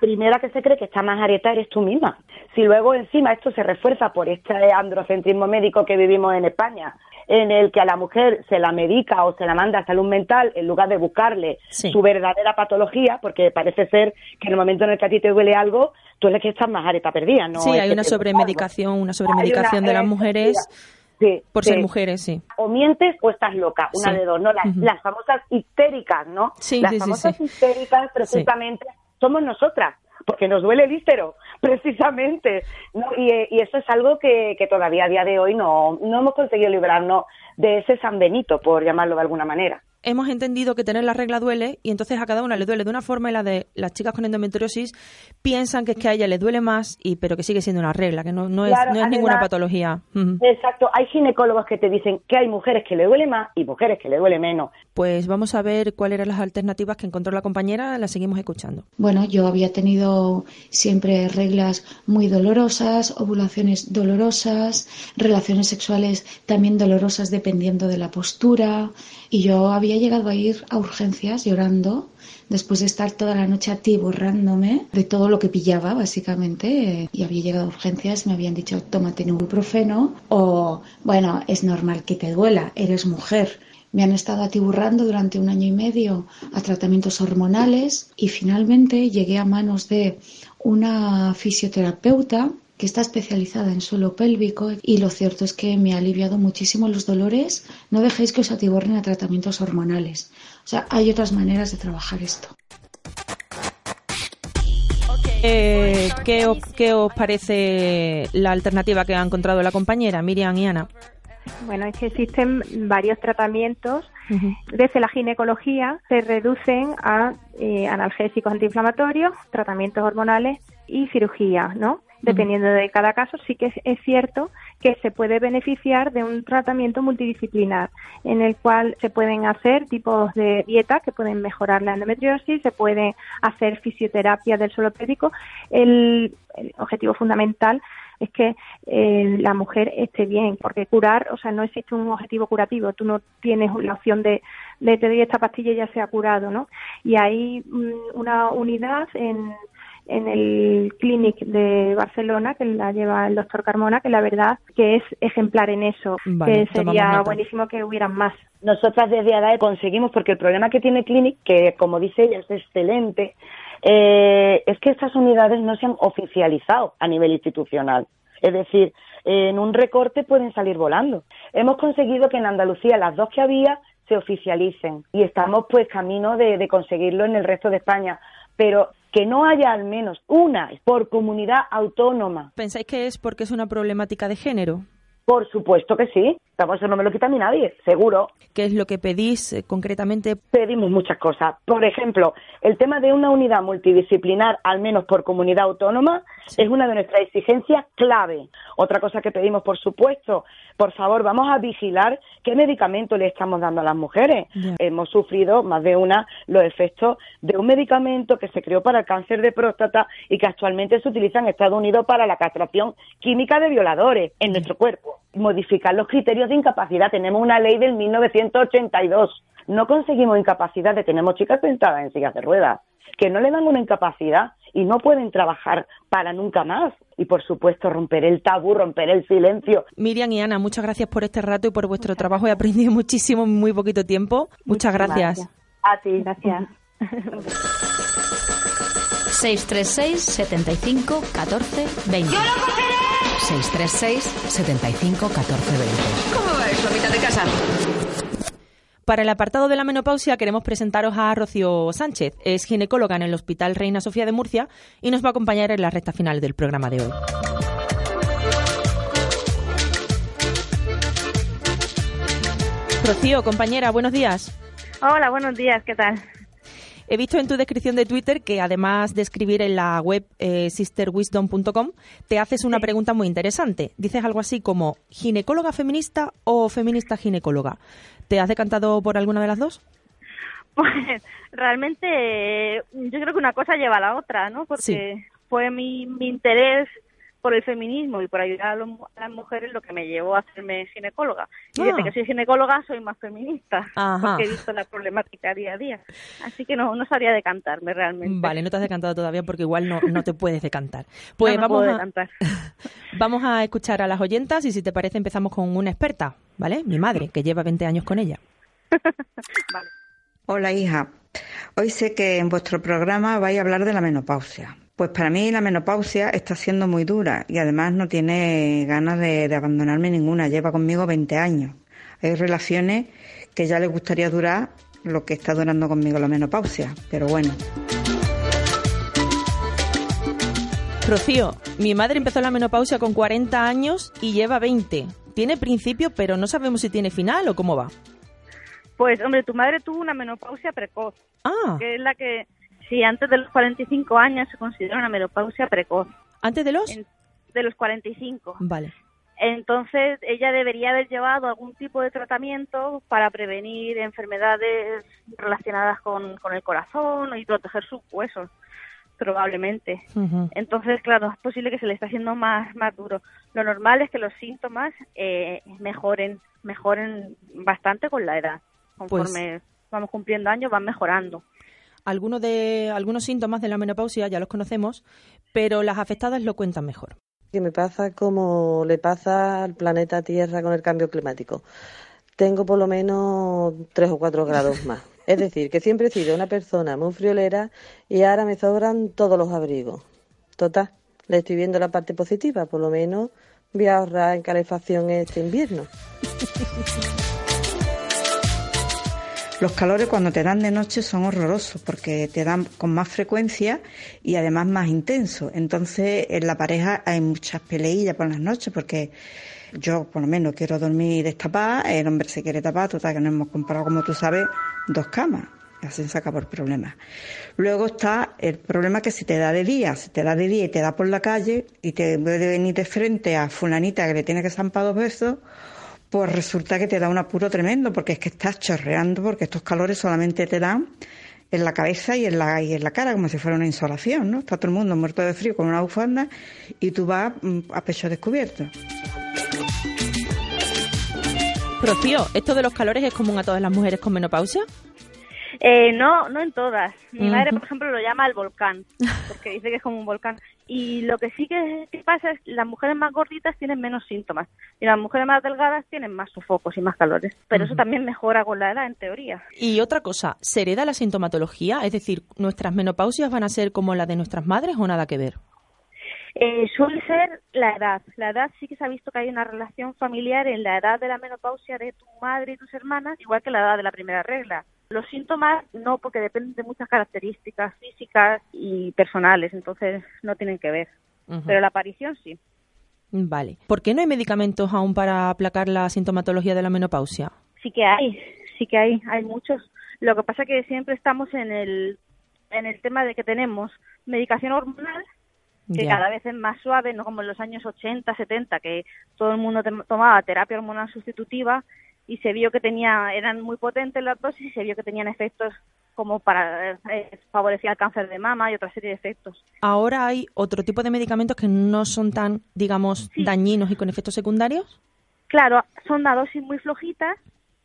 primera que se cree que está más areta eres tú misma. Si luego encima esto se refuerza por este androcentrismo médico que vivimos en España, en el que a la mujer se la medica o se la manda a salud mental en lugar de buscarle su verdadera patología, porque parece ser que en el momento en el que a ti te duele algo, tú eres que estás más areta perdida, ¿no? Sí, hay una sobremedicación de las mujeres... de, por ser mujeres, sí. O mientes o estás loca, una de dos, ¿no? Las famosas histéricas, ¿no? Sí, las famosas histéricas, precisamente, somos nosotras, porque nos duele el ístero, precisamente, ¿no? Y eso es algo que todavía a día de hoy no hemos conseguido librarnos de ese sanbenito, por llamarlo de alguna manera. Hemos entendido que tener la regla duele y entonces a cada una le duele de una forma, y la de las chicas con endometriosis piensan que es que a ella le duele más, pero que sigue siendo una regla, que no es ninguna patología. Exacto, hay ginecólogos que te dicen que hay mujeres que le duele más y mujeres que le duele menos. Pues vamos a ver cuáles eran las alternativas que encontró la compañera, la seguimos escuchando. Bueno, yo había tenido siempre reglas muy dolorosas, ovulaciones dolorosas, relaciones sexuales también dolorosas dependiendo de la postura, y yo había llegado a ir a urgencias llorando después de estar toda la noche atiborrándome de todo lo que pillaba, básicamente, y había llegado a urgencias, me habían dicho tómate ibuprofeno o bueno, es normal que te duela, eres mujer. Me han estado atiborrando durante 1 año y medio a tratamientos hormonales y finalmente llegué a manos de una fisioterapeuta que está especializada en suelo pélvico, y lo cierto es que me ha aliviado muchísimo los dolores. No dejéis que os atiborren a tratamientos hormonales. O sea, hay otras maneras de trabajar esto. ¿Qué os parece la alternativa que ha encontrado la compañera Miriam y Ana? Bueno, es que existen varios tratamientos. Desde la ginecología se reducen a analgésicos antiinflamatorios, tratamientos hormonales y cirugía, ¿no? Dependiendo de cada caso, sí que es cierto que se puede beneficiar de un tratamiento multidisciplinar en el cual se pueden hacer tipos de dieta que pueden mejorar la endometriosis, se puede hacer fisioterapia del suelo pélvico. El objetivo fundamental es que la mujer esté bien, porque curar, o sea, no existe un objetivo curativo, tú no tienes la opción de te doy esta pastilla y ya se ha curado, ¿no? Y hay una unidad en el Clínic de Barcelona, que la lleva el doctor Carmona, que la verdad que es ejemplar en eso, vale, que sería buenísimo que hubieran más. Nosotras desde ADAE conseguimos, porque el problema que tiene Clínic, que como dice ella es excelente, es que estas unidades no se han oficializado a nivel institucional. Es decir, en un recorte pueden salir volando. Hemos conseguido que en Andalucía las 2 que había se oficialicen y estamos pues camino de conseguirlo en el resto de España, pero que no haya al menos una por comunidad autónoma. ¿Pensáis que es porque es una problemática de género? Por supuesto que sí. Eso no me lo quita ni nadie, seguro. ¿Qué es lo que pedís concretamente? Pedimos muchas cosas. Por ejemplo, el tema de una unidad multidisciplinar, al menos por comunidad autónoma, es una de nuestras exigencias clave. Otra cosa que pedimos, por supuesto, por favor, vamos a vigilar qué medicamento le estamos dando a las mujeres. Yeah. Hemos sufrido, más de una, los efectos de un medicamento que se creó para el cáncer de próstata y que actualmente se utiliza en Estados Unidos para la castración química de violadores en nuestro cuerpo. Modificar los criterios de incapacidad. Tenemos una ley del 1982. No conseguimos incapacidades. Tenemos chicas sentadas en sillas de ruedas que no le dan una incapacidad y no pueden trabajar para nunca más. Y, por supuesto, romper el tabú, romper el silencio. Miriam y Ana, muchas gracias por este rato y por vuestro trabajo. He aprendido muchísimo en muy poquito tiempo. Muchas gracias. A ti. Gracias. 636-75-14-20. ¡Yo lo cogeré! 636-75-14-20. ¿Cómo va eso, mitad de casa? Para el apartado de la menopausia queremos presentaros a Rocío Sánchez. Es ginecóloga en el Hospital Reina Sofía de Murcia y nos va a acompañar en la recta final del programa de hoy. Rocío, compañera, buenos días. Hola, buenos días, ¿qué tal? He visto en tu descripción de Twitter que además de escribir en la web sisterwisdom.com, te haces una pregunta muy interesante. Dices algo así como ¿ginecóloga feminista o feminista ginecóloga? ¿Te has decantado por alguna de las dos? Pues realmente yo creo que una cosa lleva a la otra, ¿no? Porque fue mi interés por el feminismo y por ayudar a las mujeres lo que me llevó a hacerme ginecóloga. Y desde que soy ginecóloga soy más feminista, porque he visto la problemática día a día. Así que no sabría decantarme realmente. Vale, no te has decantado todavía porque igual no te puedes decantar. Pues no me puedo decantar. Vamos a escuchar a las oyentas y si te parece empezamos con una experta, ¿vale? Mi madre, que lleva 20 años con ella. Vale. Hola, hija. Hoy sé que en vuestro programa vais a hablar de la menopausia. Pues para mí la menopausia está siendo muy dura y además no tiene ganas de abandonarme ninguna. Lleva conmigo 20 años. Hay relaciones que ya les gustaría durar lo que está durando conmigo la menopausia, pero bueno. Rocío, mi madre empezó la menopausia con 40 años y lleva 20. Tiene principio, pero no sabemos si tiene final o cómo va. Pues hombre, tu madre tuvo una menopausia precoz, que es la que... Sí, antes de los 45 años se considera una menopausia precoz. ¿Antes de los? De los 45. Vale. Entonces, ella debería haber llevado algún tipo de tratamiento para prevenir enfermedades relacionadas con el corazón y proteger sus huesos, probablemente. Uh-huh. Entonces, claro, es posible que se le está haciendo más duro. Lo normal es que los síntomas mejoren bastante con la edad. Conforme vamos cumpliendo años, van mejorando. Algunos síntomas de la menopausia ya los conocemos, pero las afectadas lo cuentan mejor. Que me pasa como le pasa al planeta Tierra con el cambio climático. Tengo por lo menos 3 o 4 grados más. Es decir, que siempre he sido una persona muy friolera y ahora me sobran todos los abrigos. Total, le estoy viendo la parte positiva, por lo menos voy a ahorrar en calefacción este invierno. Los calores cuando te dan de noche son horrorosos porque te dan con más frecuencia y además más intenso. Entonces en la pareja hay muchas peleillas por las noches porque yo por lo menos quiero dormir destapada, el hombre se quiere tapar, total que nos hemos comprado, como tú sabes, 2 camas. Así se acaba el problema. Luego está el problema que si te da de día y te da por la calle y te puede venir de frente a fulanita que le tiene que zampar 2 besos, pues resulta que te da un apuro tremendo, porque es que estás chorreando, porque estos calores solamente te dan en la cabeza y en la cara, como si fuera una insolación, ¿no? Está todo el mundo muerto de frío con una bufanda y tú vas a pecho descubierto. Rocío, ¿esto de los calores es común a todas las mujeres con menopausia? No en todas. Mi madre, por ejemplo, lo llama el volcán, porque dice que es como un volcán. Y lo que sí que pasa es que las mujeres más gorditas tienen menos síntomas y las mujeres más delgadas tienen más sofocos y más calores. Pero eso también mejora con la edad, en teoría. Y otra cosa, ¿se hereda la sintomatología? Es decir, ¿nuestras menopausias van a ser como las de nuestras madres o nada que ver? Suele ser la edad. La edad sí que se ha visto que hay una relación familiar en la edad de la menopausia de tu madre y tus hermanas, igual que la edad de la primera regla. Los síntomas no, porque dependen de muchas características físicas y personales, entonces no tienen que ver. Uh-huh. Pero la aparición sí. Vale. ¿Por qué no hay medicamentos aún para aplacar la sintomatología de la menopausia? Sí que hay muchos. Lo que pasa es que siempre estamos en el tema de que tenemos medicación hormonal, que cada vez es más suave, no como en los años 80, 70, que todo el mundo tomaba terapia hormonal sustitutiva, y se vio que eran muy potentes las dosis y se vio que tenían efectos como para favorecía el cáncer de mama y otra serie de efectos. ¿Ahora hay otro tipo de medicamentos que no son tan, digamos, dañinos y con efectos secundarios? Claro, son una dosis muy flojitas,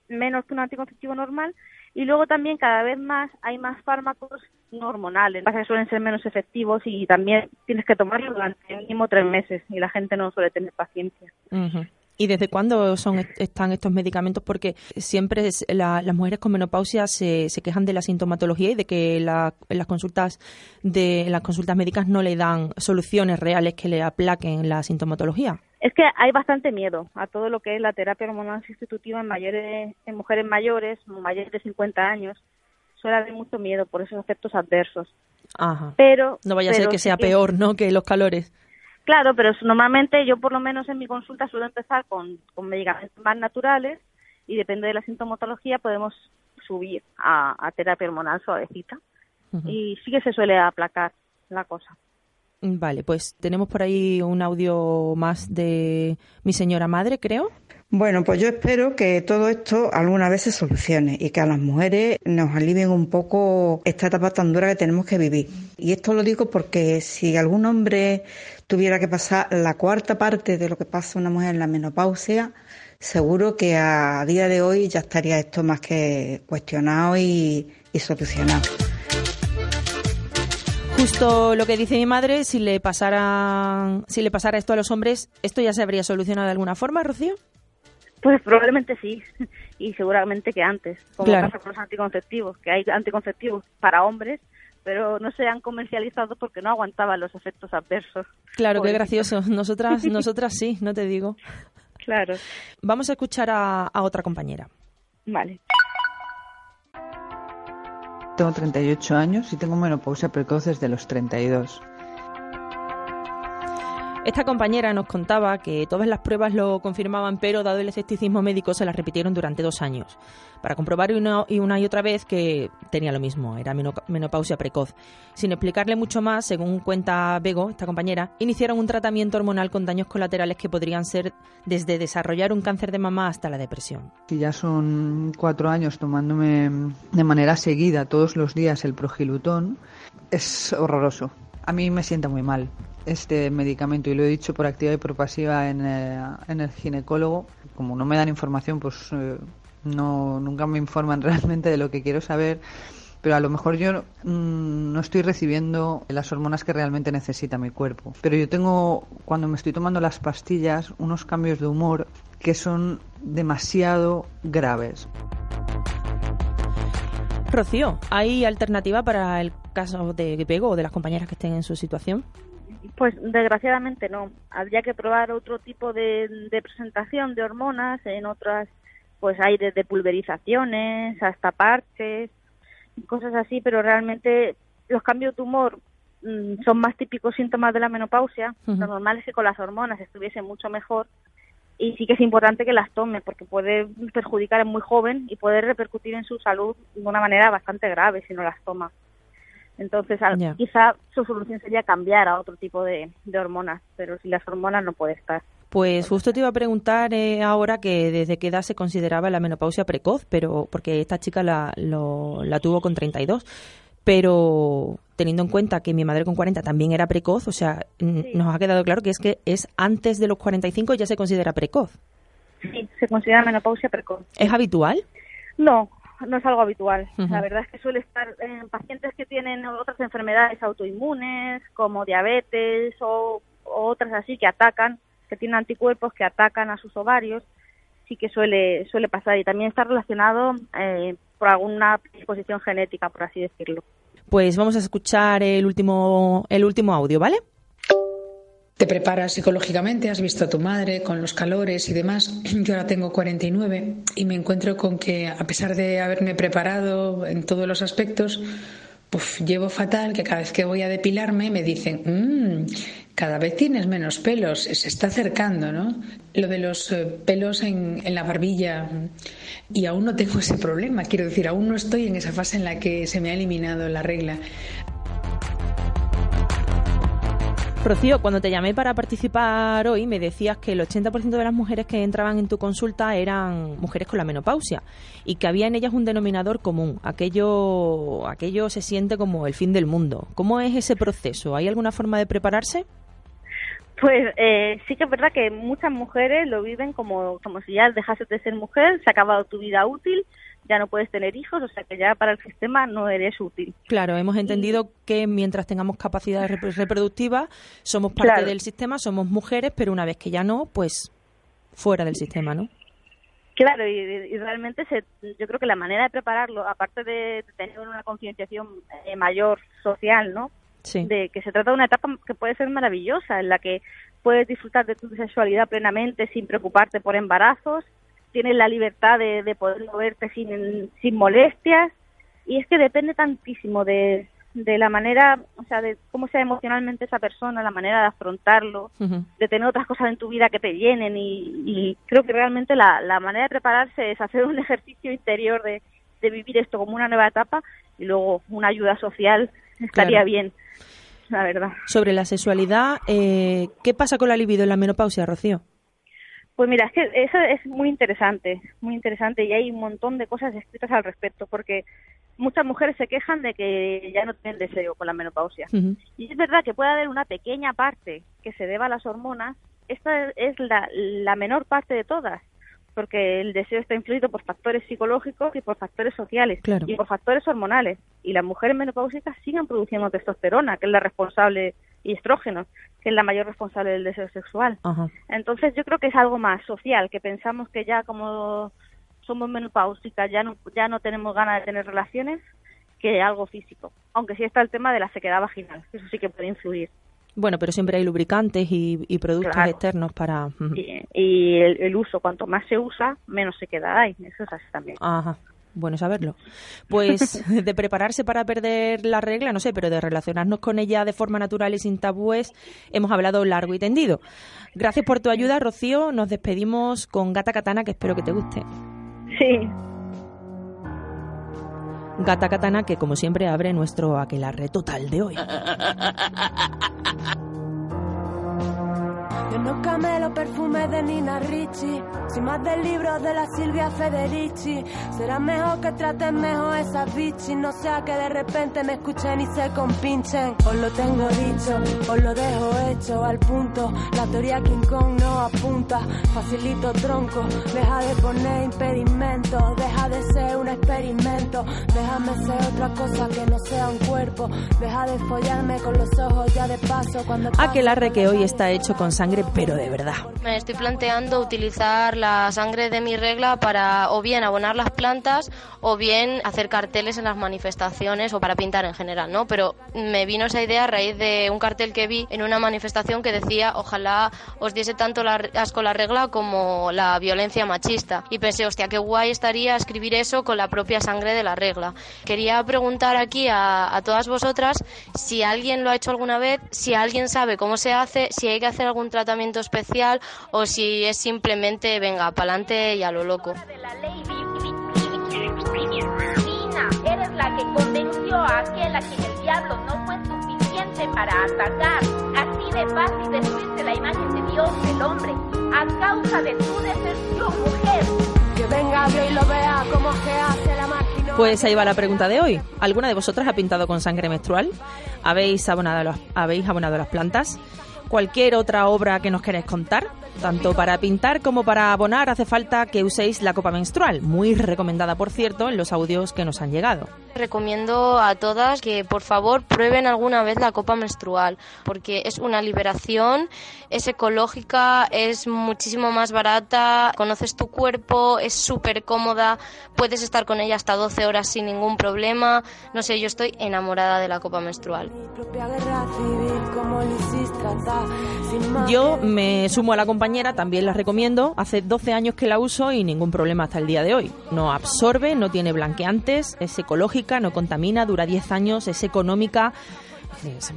menos que un anticonceptivo normal, y luego también cada vez más hay más fármacos no hormonales. Lo que pasa es que suelen ser menos efectivos y también tienes que tomarlo durante mínimo 3 meses y la gente no suele tener paciencia. Uh-huh. ¿Y desde cuándo están estos medicamentos? Porque siempre las mujeres con menopausia se quejan de la sintomatología y de que en las consultas médicas no le dan soluciones reales que le aplaquen la sintomatología. Es que hay bastante miedo a todo lo que es la terapia hormonal sustitutiva en mujeres mayores de 50 años. Suele haber mucho miedo por esos efectos adversos. Ajá. Pero no vaya a ser que sea peor, ¿no?, que los calores. Claro, pero normalmente yo por lo menos en mi consulta suelo empezar con medicamentos más naturales y depende de la sintomatología podemos subir a terapia hormonal suavecita. Uh-huh. Y sí que se suele aplacar la cosa. Vale, pues tenemos por ahí un audio más de mi señora madre, creo. Bueno, pues yo espero que todo esto alguna vez se solucione y que a las mujeres nos alivien un poco esta etapa tan dura que tenemos que vivir. Y esto lo digo porque si algún hombre tuviera que pasar la cuarta parte de lo que pasa una mujer en la menopausia, seguro que a día de hoy ya estaría esto más que cuestionado y solucionado. Justo lo que dice mi madre, si le pasara esto a los hombres, ¿esto ya se habría solucionado de alguna forma, Rocío? Pues probablemente sí, y seguramente que antes, como pasa con los anticonceptivos, que hay anticonceptivos para hombres, pero no se han comercializado porque no aguantaban los efectos adversos. Claro, qué gracioso. Nosotras sí, no te digo. Claro. Vamos a escuchar a otra compañera. Vale. Tengo 38 años y tengo menopausia precoz desde los 32. Esta compañera nos contaba que todas las pruebas lo confirmaban, pero dado el escepticismo médico se las repitieron durante 2 años para comprobar una y otra vez que tenía lo mismo, era menopausia precoz. Sin explicarle mucho más, según cuenta Bego, esta compañera, iniciaron un tratamiento hormonal con daños colaterales que podrían ser desde desarrollar un cáncer de mama hasta la depresión. Y ya son 4 años tomándome de manera seguida todos los días el progilutón. Es horroroso. A mí me sienta muy mal este medicamento, y lo he dicho por activa y por pasiva en el ginecólogo. Como no me dan información, pues nunca me informan realmente de lo que quiero saber, pero a lo mejor yo no estoy recibiendo las hormonas que realmente necesita mi cuerpo. Pero yo tengo, cuando me estoy tomando las pastillas, unos cambios de humor que son demasiado graves. Rocío, ¿hay alternativa para el caso de Bego o de las compañeras que estén en su situación? Pues desgraciadamente no. Habría que probar otro tipo de presentación de hormonas. En otras, pues hay desde pulverizaciones hasta parches, cosas así, pero realmente los cambios de humor son más típicos síntomas de la menopausia. Uh-huh. Lo normal es que con las hormonas estuviese mucho mejor. Y sí que es importante que las tome, porque puede perjudicar, es muy joven y puede repercutir en su salud de una manera bastante grave si no las toma. Entonces, yeah, quizá su solución sería cambiar a otro tipo de hormonas, pero sin las hormonas no puede estar. Pues justo te iba a preguntar ahora que desde qué edad se consideraba la menopausia precoz, pero porque esta chica la tuvo con 32, pero teniendo en cuenta que mi madre con 40 también era precoz, o sea, sí, nos ha quedado claro que es antes de los 45 ya se considera precoz. Sí, se considera menopausia precoz. ¿Es habitual? No es algo habitual. Uh-huh. La verdad es que suele estar en pacientes que tienen otras enfermedades autoinmunes, como diabetes o otras así que atacan, que tienen anticuerpos que atacan a sus ovarios. Sí que suele pasar, y también está relacionado por alguna predisposición genética, por así decirlo. Pues vamos a escuchar el último audio, ¿vale? Te preparas psicológicamente, has visto a tu madre con los calores y demás. Yo ahora tengo 49 y me encuentro con que, a pesar de haberme preparado en todos los aspectos, pues llevo fatal, que cada vez que voy a depilarme me dicen cada vez tienes menos pelos, se está acercando, ¿no? Lo de los pelos en la barbilla, y aún no tengo ese problema, quiero decir, aún no estoy en esa fase en la que se me ha eliminado la regla. Rocío, cuando te llamé para participar hoy me decías que el 80% de las mujeres que entraban en tu consulta eran mujeres con la menopausia y que había en ellas un denominador común, aquello se siente como el fin del mundo. ¿Cómo es ese proceso? ¿Hay alguna forma de prepararse? Pues sí que es verdad que muchas mujeres lo viven como si ya dejases de ser mujer, se ha acabado tu vida útil, ya no puedes tener hijos, o sea que ya para el sistema no eres útil. Claro, hemos entendido que mientras tengamos capacidad reproductiva somos parte, claro, del sistema, somos mujeres, pero una vez que ya no, pues fuera del sistema, ¿no? Claro, y realmente yo creo que la manera de prepararlo, aparte de tener una concienciación mayor social, ¿no? Sí. De que se trata de una etapa que puede ser maravillosa, en la que puedes disfrutar de tu sexualidad plenamente sin preocuparte por embarazos, tienes la libertad de poder moverte sin molestias, y es que depende tantísimo de la manera, o sea, de cómo sea emocionalmente esa persona, la manera de afrontarlo, uh-huh, de tener otras cosas en tu vida que te llenen, y creo que realmente la manera de prepararse es hacer un ejercicio interior de vivir esto como una nueva etapa, y luego una ayuda social estaría, claro, bien, la verdad. Sobre la sexualidad, ¿qué pasa con la libido en la menopausia, Rocío? Pues mira, es que eso es muy interesante, y hay un montón de cosas escritas al respecto, porque muchas mujeres se quejan de que ya no tienen deseo con la menopausia. Uh-huh. Y es verdad que puede haber una pequeña parte que se deba a las hormonas, esta es la menor parte de todas, porque el deseo está influido por factores psicológicos y por factores sociales, claro, y por factores hormonales. Y las mujeres menopáusicas siguen produciendo testosterona, que es la responsable, y estrógenos, que es la mayor responsable del deseo sexual. Ajá. Entonces yo creo que es algo más social, que pensamos que ya como somos menopáusicas ya no tenemos ganas de tener relaciones, que algo físico. Aunque sí está el tema de la sequedad vaginal, eso sí que puede influir. Bueno, pero siempre hay lubricantes y productos claro. externos para... Y el uso, cuanto más se usa, menos sequedad hay, eso es así también. Ajá. Bueno saberlo. Pues de prepararse para perder la regla, no sé, pero de relacionarnos con ella de forma natural y sin tabúes, hemos hablado largo y tendido. Gracias por tu ayuda, Rocío. Nos despedimos con Gata Katana, que espero que te guste. Sí. Gata Katana, que como siempre abre nuestro aquelarre total de hoy. Yo no camelo perfumes de Nina Ricci, sin más del libro de la Silvia Federici. Será mejor que traten mejor esas bichis, no sea que de repente me escuchen y se compinchen. Os lo tengo dicho, os lo dejo hecho, al punto. La teoría King Kong no apunta, facilito tronco. Deja de poner impedimentos, deja de ser un experimento. Déjame ser otra cosa que no sea un cuerpo. Deja de follarme con los ojos ya de paso cuando... Aquelarre que hoy está hecho con sangre, pero de verdad. Me estoy planteando utilizar la sangre de mi regla para o bien abonar las plantas o bien hacer carteles en las manifestaciones o para pintar en general, ¿no? Pero me vino esa idea a raíz de un cartel que vi en una manifestación que decía: ojalá os diese tanto asco la regla como la violencia machista. Y pensé, hostia, qué guay estaría escribir eso con la propia sangre de la regla. Quería preguntar aquí a todas vosotras si alguien lo ha hecho alguna vez, si alguien sabe cómo se hace, si hay que hacer algún tratamiento especial o si es simplemente venga, pa'lante y a lo loco. Nina, eres la que convenció a aquel a quien el diablo no fue suficiente para atacar. Así de fácil destruiste la imagen de Dios del hombre a causa de tu decepción, mujer. Que venga Dios y lo vea como se hace la máquina. Pues ahí va la pregunta de hoy. ¿Alguna de vosotras ha pintado con sangre menstrual? ¿Habéis abonado las plantas? Cualquier otra obra que nos queráis contar, tanto para pintar como para abonar, hace falta que uséis la copa menstrual, muy recomendada, por cierto, en los audios que nos han llegado. Recomiendo a todas que, por favor, prueben alguna vez la copa menstrual, porque es una liberación, es ecológica, es muchísimo más barata, conoces tu cuerpo, es súper cómoda, puedes estar con ella hasta 12 horas sin ningún problema. No sé, yo estoy enamorada de la copa menstrual. Yo me sumo a la compañera, también la recomiendo. Hace 12 años que la uso y ningún problema hasta el día de hoy. No absorbe, no tiene blanqueantes, es ecológica, no contamina, dura 10 años, es económica.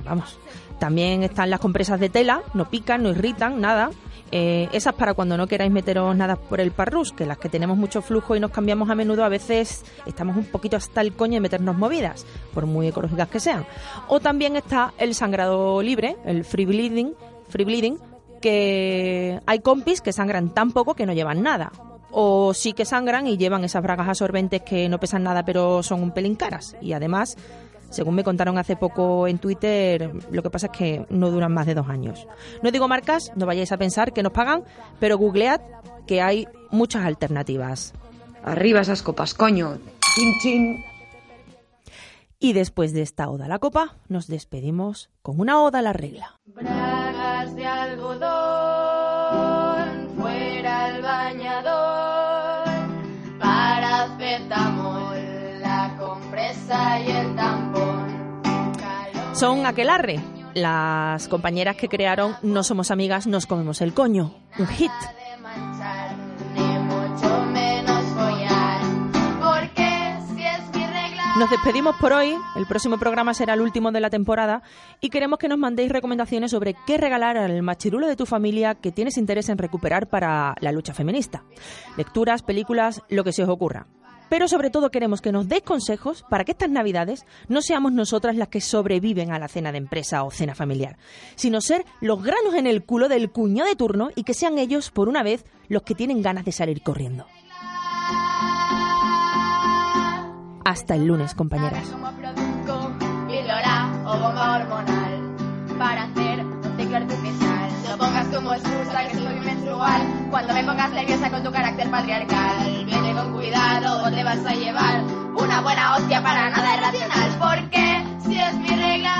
Vamos. También están las compresas de tela, no pican, no irritan, nada. Esas para cuando no queráis meteros nada por el parrús, que las que tenemos mucho flujo y nos cambiamos a menudo, a veces estamos un poquito hasta el coño de meternos movidas, por muy ecológicas que sean. O también está el sangrado libre, el free bleeding, que hay compis que sangran tan poco que no llevan nada. O sí que sangran y llevan esas bragas absorbentes que no pesan nada pero son un pelín caras. Y además, según me contaron hace poco en Twitter, lo que pasa es que no duran más de 2 años. No digo marcas, no vayáis a pensar que nos pagan, pero googlead que hay muchas alternativas. Arriba esas copas, coño. Chin, chin. Y después de esta oda a la copa, nos despedimos con una oda a la regla. Bragas de algodón, fuera el bañador, paracetamol, la compresa y el tambor. Son Aquelarre, las compañeras que crearon No Somos Amigas, Nos Comemos el Coño, un hit. Nos despedimos por hoy, el próximo programa será el último de la temporada y queremos que nos mandéis recomendaciones sobre qué regalar al machirulo de tu familia que tienes interés en recuperar para la lucha feminista. Lecturas, películas, lo que se os ocurra. Pero sobre todo queremos que nos deis consejos para que estas navidades no seamos nosotras las que sobreviven a la cena de empresa o cena familiar, sino ser los granos en el culo del cuño de turno y que sean ellos, por una vez, los que tienen ganas de salir corriendo. Hasta el lunes, compañeras. Como excusa que soy menstrual, cuando me pongas nerviosa con tu carácter patriarcal, viene con cuidado o te vas a llevar una buena hostia para nada irracional, porque si es mi regla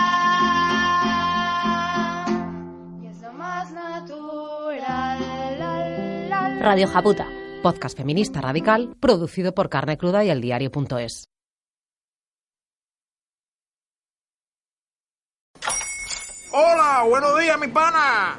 y es lo más natural. Radio Japuta, podcast feminista radical, producido por Carne Cruda y eldiario.es. Hola, buenos días, mi pana.